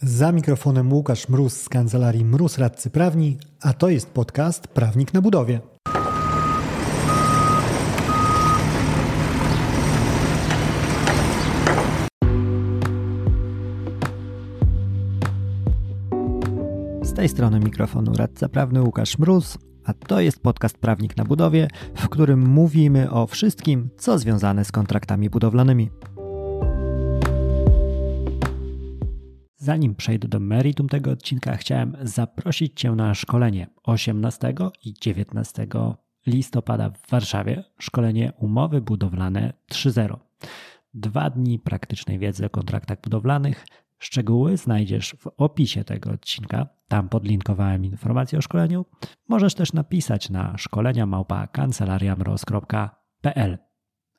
Za mikrofonem Łukasz Mróz z Kancelarii Mróz Radcy Prawni, a to jest podcast Prawnik na Budowie. Z tej strony mikrofonu radca prawny Łukasz Mróz, a to jest podcast Prawnik na Budowie, w którym mówimy o wszystkim, co związane z kontraktami budowlanymi. Zanim przejdę do meritum tego odcinka, chciałem zaprosić Cię na szkolenie 18 i 19 listopada w Warszawie. Szkolenie Umowy Budowlane 3.0. 2 dni praktycznej wiedzy o kontraktach budowlanych. Szczegóły znajdziesz w opisie tego odcinka. Tam podlinkowałem informację o szkoleniu. Możesz też napisać na szkolenia@kancelariamroz.pl.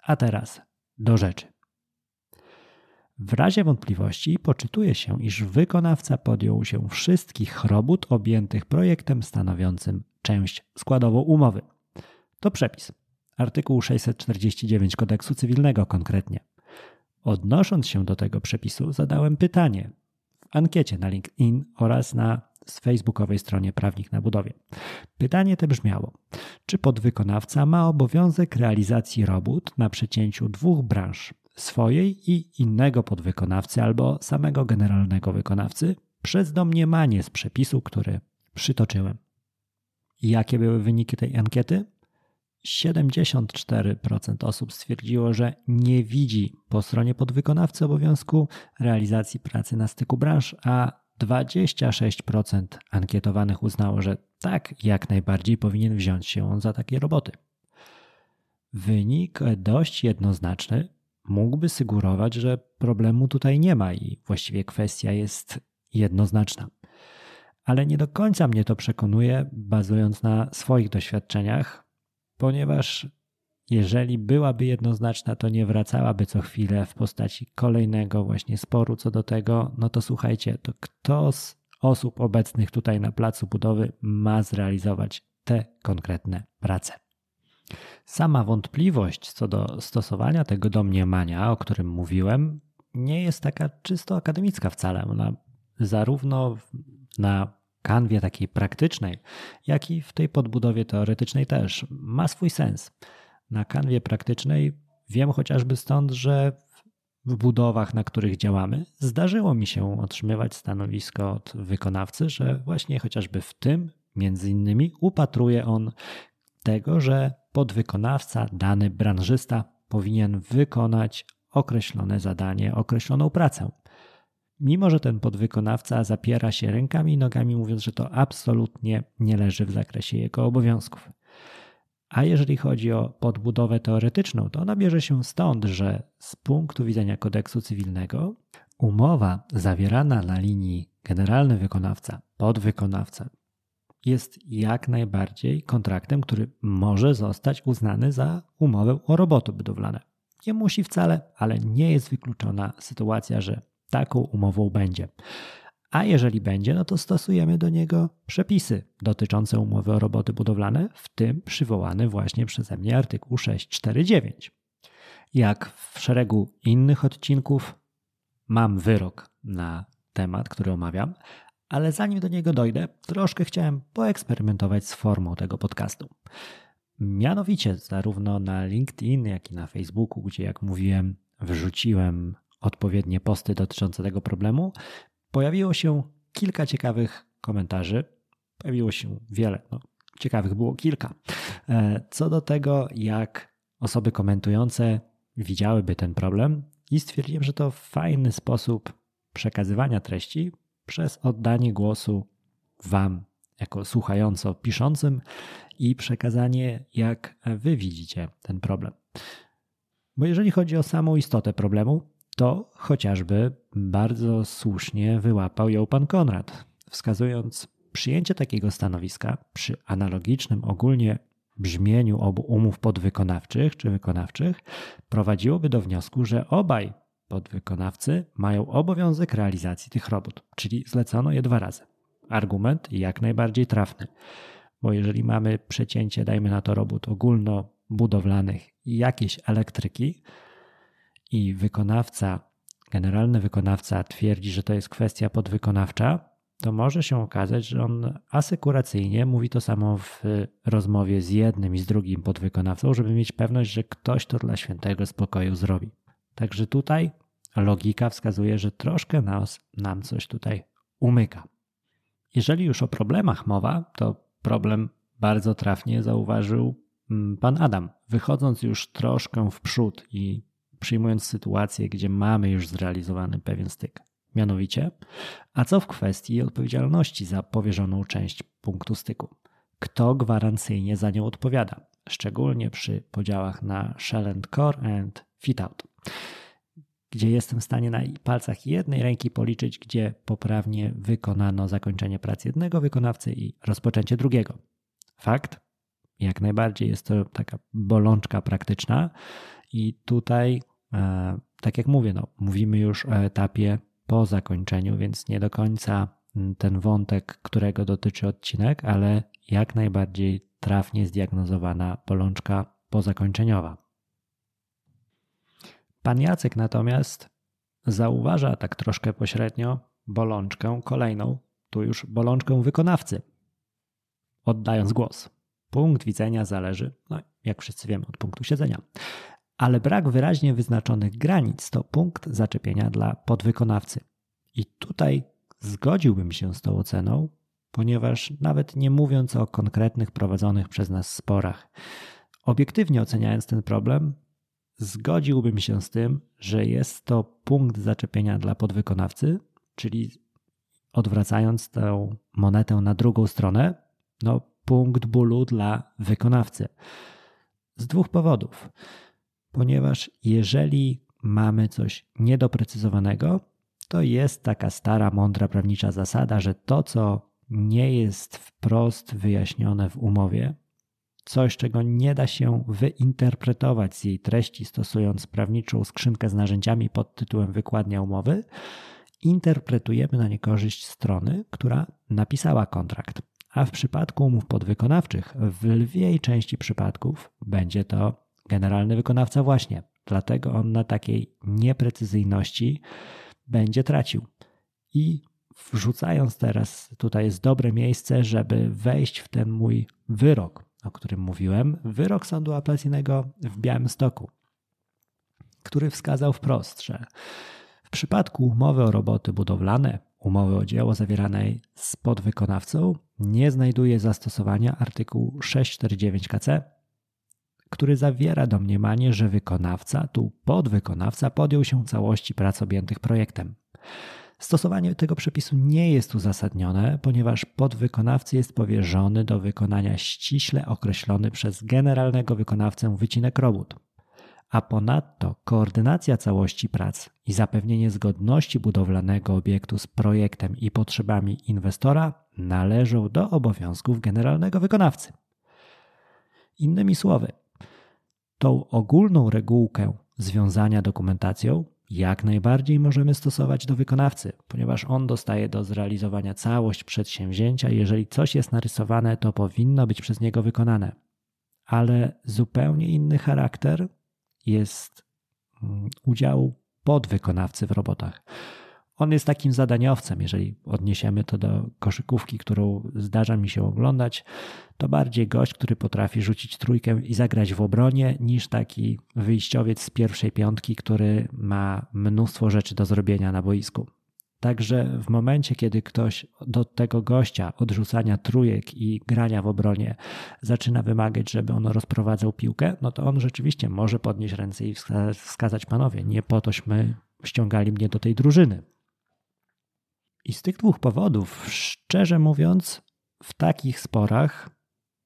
A teraz do rzeczy. W razie wątpliwości poczytuje się, iż wykonawca podjął się wszystkich robót objętych projektem stanowiącym część składową umowy. To przepis. Artykuł 649 Kodeksu Cywilnego konkretnie. Odnosząc się do tego przepisu, zadałem pytanie w ankiecie na LinkedIn oraz na facebookowej stronie Prawnik na Budowie. Pytanie te brzmiało: czy podwykonawca ma obowiązek realizacji robót na przecięciu 2 branż? Swojej i innego podwykonawcy albo samego generalnego wykonawcy przez domniemanie z przepisu, który przytoczyłem. Jakie były wyniki tej ankiety? 74% osób stwierdziło, że nie widzi po stronie podwykonawcy obowiązku realizacji pracy na styku branż, a 26% ankietowanych uznało, że tak, jak najbardziej powinien wziąć się on za takie roboty. Wynik dość jednoznaczny. Mógłby sugerować, że problemu tutaj nie ma i właściwie kwestia jest jednoznaczna. Ale nie do końca mnie to przekonuje, bazując na swoich doświadczeniach, ponieważ jeżeli byłaby jednoznaczna, to nie wracałaby co chwilę w postaci kolejnego właśnie sporu co do tego, no to słuchajcie, to kto z osób obecnych tutaj na placu budowy ma zrealizować te konkretne prace? Sama wątpliwość co do stosowania tego domniemania, o którym mówiłem, nie jest taka czysto akademicka wcale. Ona zarówno na kanwie takiej praktycznej, jak i w tej podbudowie teoretycznej też ma swój sens. Na kanwie praktycznej wiem chociażby stąd, że w budowach, na których działamy, zdarzyło mi się otrzymywać stanowisko od wykonawcy, że właśnie chociażby w tym, między innymi, upatruje on tego, że podwykonawca, dany branżysta powinien wykonać określone zadanie, określoną pracę. Mimo że ten podwykonawca zapiera się rękami i nogami, mówiąc, że to absolutnie nie leży w zakresie jego obowiązków. A jeżeli chodzi o podbudowę teoretyczną, to ona bierze się stąd, że z punktu widzenia kodeksu cywilnego umowa zawierana na linii generalny wykonawca, podwykonawca jest jak najbardziej kontraktem, który może zostać uznany za umowę o roboty budowlane. Nie musi wcale, ale nie jest wykluczona sytuacja, że taką umową będzie. A jeżeli będzie, no to stosujemy do niego przepisy dotyczące umowy o roboty budowlane, w tym przywołany właśnie przeze mnie artykuł 649. Jak w szeregu innych odcinków, mam wyrok na temat, który omawiam, ale zanim do niego dojdę, troszkę chciałem poeksperymentować z formą tego podcastu. Mianowicie zarówno na LinkedIn, jak i na Facebooku, gdzie jak mówiłem, wrzuciłem odpowiednie posty dotyczące tego problemu, pojawiło się kilka ciekawych komentarzy. Pojawiło się wiele, ciekawych było kilka. Co do tego, jak osoby komentujące widziałyby ten problem i stwierdziłem, że to fajny sposób przekazywania treści, przez oddanie głosu Wam, jako słuchająco-piszącym i przekazanie, jak Wy widzicie ten problem. Bo jeżeli chodzi o samą istotę problemu, to chociażby bardzo słusznie wyłapał ją Pan Konrad, wskazując przyjęcie takiego stanowiska przy analogicznym ogólnie brzmieniu obu umów podwykonawczych czy wykonawczych prowadziłoby do wniosku, że obaj podwykonawcy mają obowiązek realizacji tych robót, czyli zlecono je 2 razy. Argument jak najbardziej trafny, bo jeżeli mamy przecięcie, dajmy na to robót ogólnobudowlanych i jakieś elektryki i wykonawca generalny wykonawca twierdzi, że to jest kwestia podwykonawcza, to może się okazać, że on asekuracyjnie mówi to samo w rozmowie z jednym i z drugim podwykonawcą, żeby mieć pewność, że ktoś to dla świętego spokoju zrobi. Także tutaj logika wskazuje, że troszkę nam coś tutaj umyka. Jeżeli już o problemach mowa, to problem bardzo trafnie zauważył pan Adam. Wychodząc już troszkę w przód i przyjmując sytuację, gdzie mamy już zrealizowany pewien styk. Mianowicie, a co w kwestii odpowiedzialności za powierzoną część punktu styku? Kto gwarancyjnie za nią odpowiada? Szczególnie przy podziałach na Shell and Core and Fit out, gdzie jestem w stanie na palcach jednej ręki policzyć, gdzie poprawnie wykonano zakończenie pracy jednego wykonawcy i rozpoczęcie drugiego. Fakt, jak najbardziej jest to taka bolączka praktyczna i tutaj, tak jak mówię, mówimy już o etapie po zakończeniu, więc nie do końca ten wątek, którego dotyczy odcinek, ale jak najbardziej trafnie zdiagnozowana bolączka pozakończeniowa. Pan Jacek natomiast zauważa tak troszkę pośrednio bolączkę kolejną, tu już bolączkę wykonawcy, oddając głos. Punkt widzenia zależy, jak wszyscy wiemy, od punktu siedzenia, ale brak wyraźnie wyznaczonych granic to punkt zaczepienia dla podwykonawcy. I tutaj zgodziłbym się z tą oceną, ponieważ nawet nie mówiąc o konkretnych prowadzonych przez nas sporach, obiektywnie oceniając ten problem, zgodziłbym się z tym, że jest to punkt zaczepienia dla podwykonawcy, czyli odwracając tę monetę na drugą stronę, punkt bólu dla wykonawcy. Z dwóch powodów. Ponieważ jeżeli mamy coś niedoprecyzowanego, to jest taka stara, mądra prawnicza zasada, że to, co nie jest wprost wyjaśnione w umowie, coś, czego nie da się wyinterpretować z jej treści, stosując prawniczą skrzynkę z narzędziami pod tytułem Wykładnia umowy, interpretujemy na niekorzyść strony, która napisała kontrakt. A w przypadku umów podwykonawczych w lwiej części przypadków będzie to generalny wykonawca właśnie. Dlatego on na takiej nieprecyzyjności będzie tracił. I wrzucając teraz, tutaj jest dobre miejsce, żeby wejść w ten mój wyrok, o którym mówiłem, wyrok sądu apelacyjnego w Białymstoku, który wskazał wprost, że w przypadku umowy o roboty budowlane, umowy o dzieło zawieranej z podwykonawcą nie znajduje zastosowania artykuł 649 KC, który zawiera domniemanie, że wykonawca, tu podwykonawca, podjął się całości prac objętych projektem. Stosowanie tego przepisu nie jest uzasadnione, ponieważ podwykonawcy jest powierzony do wykonania ściśle określony przez generalnego wykonawcę wycinek robót, a ponadto koordynacja całości prac i zapewnienie zgodności budowlanego obiektu z projektem i potrzebami inwestora należą do obowiązków generalnego wykonawcy. Innymi słowy, tą ogólną regułkę związania dokumentacją jak najbardziej możemy stosować do wykonawcy, ponieważ on dostaje do zrealizowania całość przedsięwzięcia i jeżeli coś jest narysowane, to powinno być przez niego wykonane. Ale zupełnie inny charakter jest udział podwykonawcy w robotach. On jest takim zadaniowcem, jeżeli odniesiemy to do koszykówki, którą zdarza mi się oglądać, to bardziej gość, który potrafi rzucić trójkę i zagrać w obronie, niż taki wyjściowiec z pierwszej piątki, który ma mnóstwo rzeczy do zrobienia na boisku. Także w momencie, kiedy ktoś do tego gościa odrzucania trójek i grania w obronie zaczyna wymagać, żeby on rozprowadzał piłkę, to on rzeczywiście może podnieść ręce i wskazać: panowie, nie po tośmy ściągali mnie do tej drużyny. I z tych dwóch powodów, szczerze mówiąc, w takich sporach,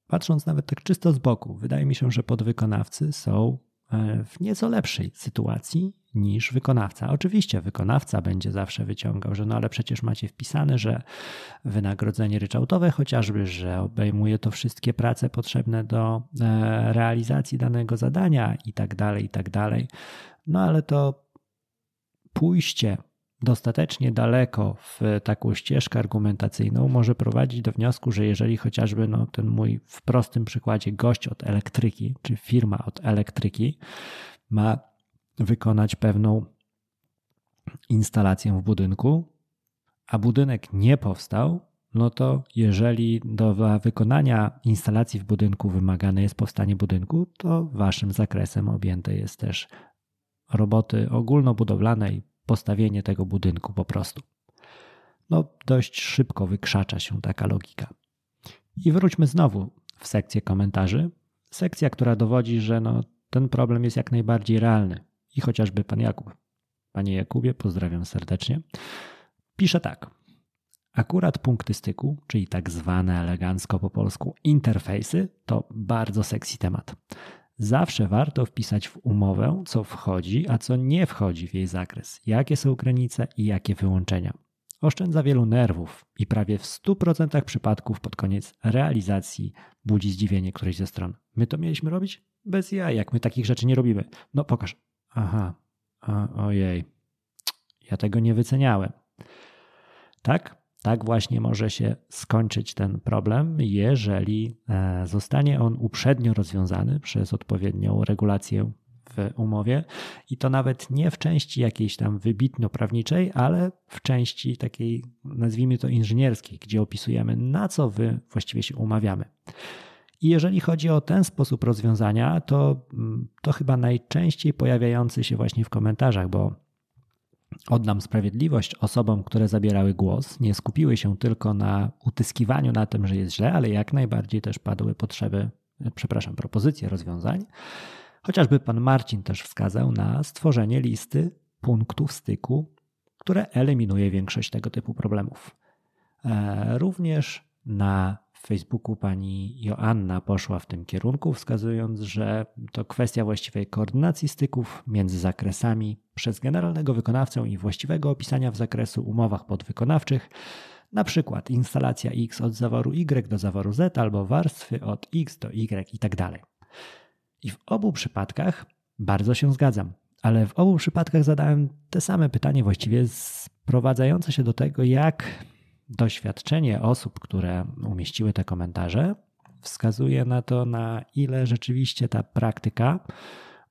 patrząc nawet tak czysto z boku, wydaje mi się, że podwykonawcy są w nieco lepszej sytuacji niż wykonawca. Oczywiście wykonawca będzie zawsze wyciągał, że ale przecież macie wpisane, że wynagrodzenie ryczałtowe chociażby, że obejmuje to wszystkie prace potrzebne do realizacji danego zadania i tak dalej, i tak dalej. Ale to pójście dostatecznie daleko w taką ścieżkę argumentacyjną może prowadzić do wniosku, że jeżeli chociażby ten mój w prostym przykładzie gość od elektryki, czy firma od elektryki ma wykonać pewną instalację w budynku, a budynek nie powstał, no to jeżeli do wykonania instalacji w budynku wymagane jest powstanie budynku, to waszym zakresem objęte jest też roboty ogólnobudowlane i postawienie tego budynku po prostu. No dość szybko wykrzacza się taka logika. I wróćmy znowu w sekcję komentarzy. Sekcja, która dowodzi, że ten problem jest jak najbardziej realny. I chociażby pan Jakub. Panie Jakubie, pozdrawiam serdecznie. Pisze tak. Akurat punkty styku, czyli tak zwane elegancko po polsku interfejsy, to bardzo sexy temat. Zawsze warto wpisać w umowę, co wchodzi, a co nie wchodzi w jej zakres, jakie są granice i jakie wyłączenia. Oszczędza wielu nerwów i prawie w 100% przypadków pod koniec realizacji budzi zdziwienie którejś ze stron. My to mieliśmy robić? Bez jaj, jak my takich rzeczy nie robimy. No pokaż. Aha, ojej, ja tego nie wyceniałem. Tak właśnie może się skończyć ten problem, jeżeli zostanie on uprzednio rozwiązany przez odpowiednią regulację w umowie i to nawet nie w części jakiejś tam wybitno prawniczej, ale w części takiej, nazwijmy to inżynierskiej, gdzie opisujemy, na co właściwie się umawiamy. I jeżeli chodzi o ten sposób rozwiązania, to chyba najczęściej pojawiający się właśnie w komentarzach, bo oddam sprawiedliwość osobom, które zabierały głos, nie skupiły się tylko na utyskiwaniu na tym, że jest źle, ale jak najbardziej też padły propozycje rozwiązań. Chociażby pan Marcin też wskazał na stworzenie listy punktów styku, które eliminuje większość tego typu problemów. Również na Facebooku pani Joanna poszła w tym kierunku, wskazując, że to kwestia właściwej koordynacji styków między zakresami przez generalnego wykonawcę i właściwego opisania w zakresu umowach podwykonawczych, na przykład instalacja X od zaworu Y do zaworu Z albo warstwy od X do Y i tak dalej. I w obu przypadkach bardzo się zgadzam, ale w obu przypadkach zadałem te same pytanie, właściwie sprowadzające się do tego, jak doświadczenie osób, które umieściły te komentarze, wskazuje na to, na ile rzeczywiście ta praktyka,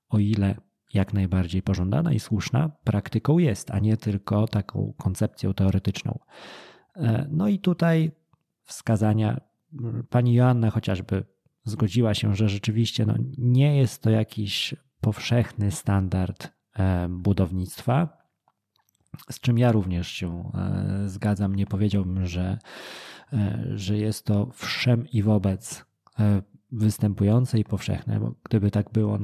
o ile jak najbardziej pożądana i słuszna, praktyką jest, a nie tylko taką koncepcją teoretyczną. No i tutaj wskazania, pani Joanna chociażby zgodziła się, że rzeczywiście nie jest to jakiś powszechny standard budownictwa, z czym ja również się zgadzam. Nie powiedziałbym, że jest to wszem i wobec występujące i powszechne, bo gdyby tak było,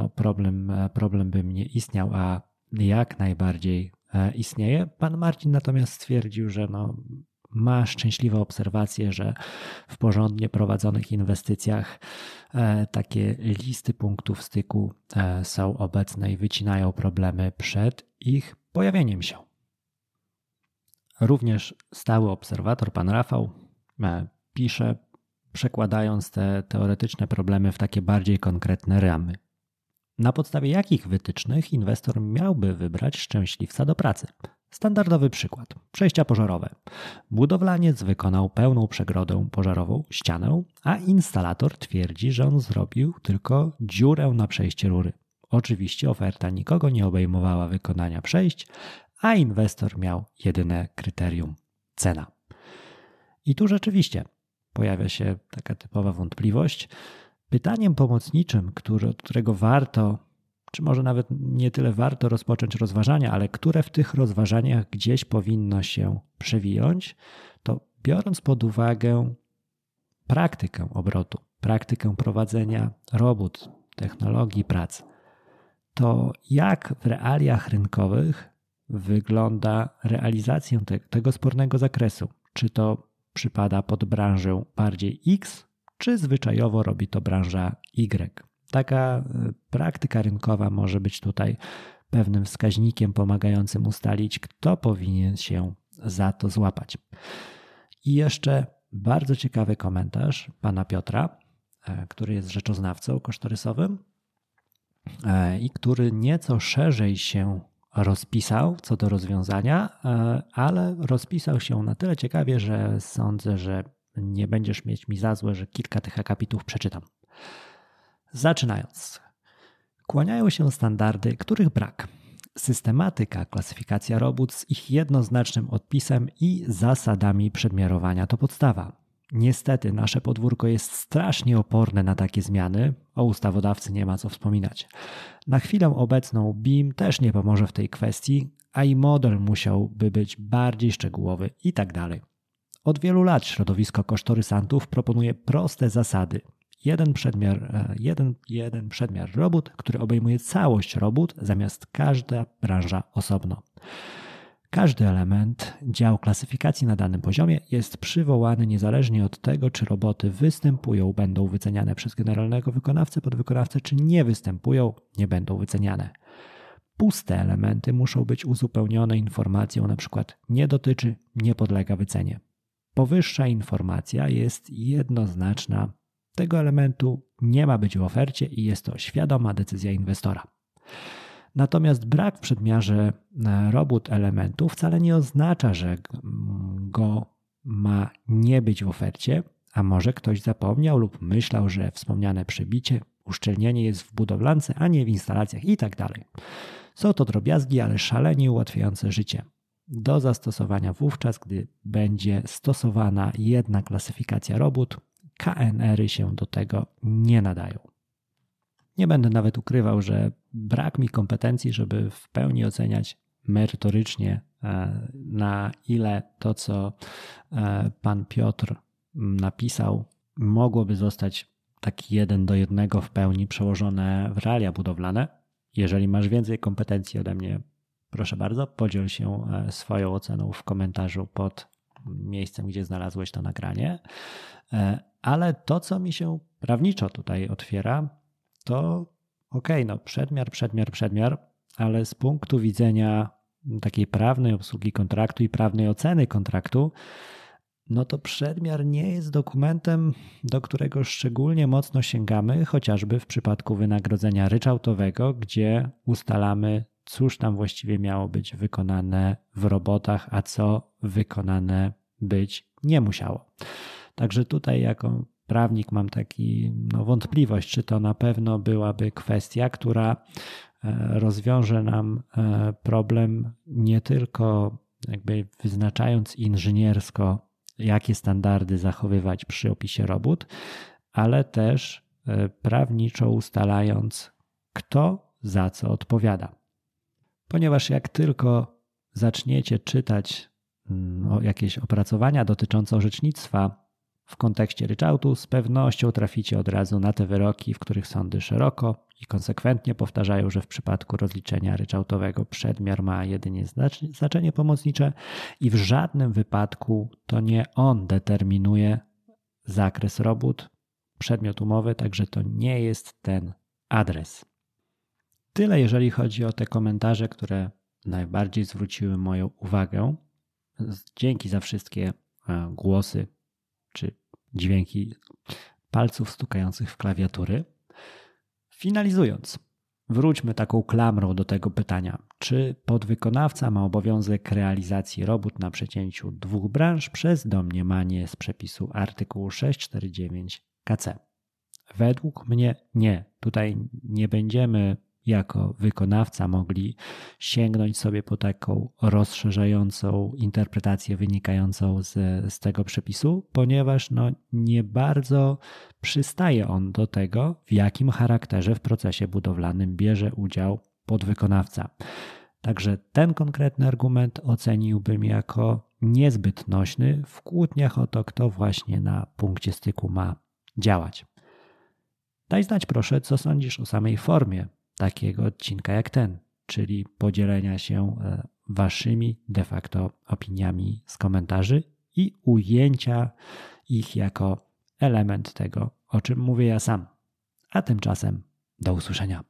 problem by nie istniał, a jak najbardziej istnieje. Pan Marcin natomiast stwierdził, że ma szczęśliwe obserwacje, że w porządnie prowadzonych inwestycjach takie listy punktów styku są obecne i wycinają problemy przed ich pojawieniem się. Również stały obserwator, pan Rafał, pisze, przekładając te teoretyczne problemy w takie bardziej konkretne ramy. Na podstawie jakich wytycznych inwestor miałby wybrać szczęśliwca do pracy? Standardowy przykład. Przejścia pożarowe. Budowlaniec wykonał pełną przegrodę pożarową, ścianę, a instalator twierdzi, że on zrobił tylko dziurę na przejście rury. Oczywiście oferta nikogo nie obejmowała wykonania przejść, a inwestor miał jedyne kryterium – cena. I tu rzeczywiście pojawia się taka typowa wątpliwość. Pytaniem pomocniczym, którego warto, czy może nawet nie tyle warto rozpocząć rozważania, ale które w tych rozważaniach gdzieś powinno się przewijąć, to biorąc pod uwagę praktykę obrotu, praktykę prowadzenia robót, technologii, prac, to jak w realiach rynkowych wygląda realizacja tego spornego zakresu. Czy to przypada pod branżę bardziej X, czy zwyczajowo robi to branża Y. Taka praktyka rynkowa może być tutaj pewnym wskaźnikiem pomagającym ustalić, kto powinien się za to złapać. I jeszcze bardzo ciekawy komentarz pana Piotra, który jest rzeczoznawcą kosztorysowym i który nieco szerzej się rozpisał co do rozwiązania, ale rozpisał się na tyle ciekawie, że sądzę, że nie będziesz mieć mi za złe, że kilka tych akapitów przeczytam. Zaczynając. Kłaniają się standardy, których brak. systematyka, klasyfikacja robót z ich jednoznacznym odpisem i zasadami przedmiarowania to podstawa. Niestety nasze podwórko jest strasznie oporne na takie zmiany, o ustawodawcy nie ma co wspominać. Na chwilę obecną BIM też nie pomoże w tej kwestii, a i model musiałby być bardziej szczegółowy i tak dalej. Od wielu lat środowisko kosztorysantów proponuje proste zasady. Jeden przedmiar robót, który obejmuje całość robót, zamiast każda branża osobno. Każdy element dział klasyfikacji na danym poziomie jest przywołany niezależnie od tego, czy roboty występują, będą wyceniane przez generalnego wykonawcę, podwykonawcę, czy nie występują, nie będą wyceniane. Puste elementy muszą być uzupełnione informacją, np. nie dotyczy, nie podlega wycenie. Powyższa informacja jest jednoznaczna. Tego elementu nie ma być w ofercie i jest to świadoma decyzja inwestora. Natomiast brak w przedmiarze robót elementu wcale nie oznacza, że go ma nie być w ofercie, a może ktoś zapomniał lub myślał, że wspomniane przybicie, uszczelnienie jest w budowlance, a nie w instalacjach itd. Są to drobiazgi, ale szalenie ułatwiające życie. Do zastosowania wówczas, gdy będzie stosowana jedna klasyfikacja robót, KNR-y się do tego nie nadają. Nie będę nawet ukrywał, że brak mi kompetencji, żeby w pełni oceniać merytorycznie, na ile to, co pan Piotr napisał, mogłoby zostać tak 1 do 1 w pełni przełożone w realia budowlane. Jeżeli masz więcej kompetencji ode mnie, proszę bardzo, podziel się swoją oceną w komentarzu pod miejscem, gdzie znalazłeś to nagranie. Ale to, co mi się prawniczo tutaj otwiera, to przedmiar, ale z punktu widzenia takiej prawnej obsługi kontraktu i prawnej oceny kontraktu, no to przedmiar nie jest dokumentem, do którego szczególnie mocno sięgamy, chociażby w przypadku wynagrodzenia ryczałtowego, gdzie ustalamy, cóż tam właściwie miało być wykonane w robotach, a co wykonane być nie musiało. Także tutaj jako prawnik mam taki wątpliwość, czy to na pewno byłaby kwestia, która rozwiąże nam problem nie tylko jakby wyznaczając inżyniersko, jakie standardy zachowywać przy opisie robót, ale też prawniczo ustalając, kto za co odpowiada. Ponieważ jak tylko zaczniecie czytać jakieś opracowania dotyczące orzecznictwa w kontekście ryczałtu, z pewnością traficie od razu na te wyroki, w których sądy szeroko i konsekwentnie powtarzają, że w przypadku rozliczenia ryczałtowego przedmiar ma jedynie znaczenie pomocnicze i w żadnym wypadku to nie on determinuje zakres robót, przedmiot umowy, także to nie jest ten adres. Tyle, jeżeli chodzi o te komentarze, które najbardziej zwróciły moją uwagę. Dzięki za wszystkie głosy czy dźwięki palców stukających w klawiatury. Finalizując, wróćmy taką klamrą do tego pytania. Czy podwykonawca ma obowiązek realizacji robót na przecięciu 2 branż przez domniemanie z przepisu artykułu 649 KC? Według mnie nie. Tutaj nie będziemy jako wykonawca mogli sięgnąć sobie po taką rozszerzającą interpretację wynikającą z tego przepisu, ponieważ nie bardzo przystaje on do tego, w jakim charakterze w procesie budowlanym bierze udział podwykonawca. Także ten konkretny argument oceniłbym jako niezbyt nośny w kłótniach o to, kto właśnie na punkcie styku ma działać. Daj znać proszę, co sądzisz o samej formie takiego odcinka jak ten, czyli podzielenia się waszymi de facto opiniami z komentarzy i ujęcia ich jako element tego, o czym mówię ja sam. A tymczasem do usłyszenia.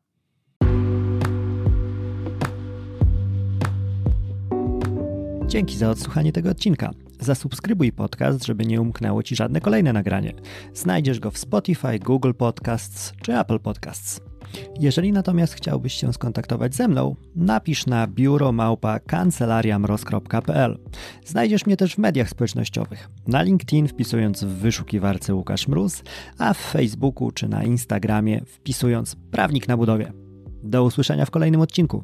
Dzięki za odsłuchanie tego odcinka. Zasubskrybuj podcast, żeby nie umknęło Ci żadne kolejne nagranie. Znajdziesz go w Spotify, Google Podcasts czy Apple Podcasts. Jeżeli natomiast chciałbyś się skontaktować ze mną, napisz na biuro@kancelariamroz.pl. Znajdziesz mnie też w mediach społecznościowych, na LinkedIn wpisując w wyszukiwarce Łukasz Mróz, a w Facebooku czy na Instagramie wpisując Prawnik na Budowie. Do usłyszenia w kolejnym odcinku.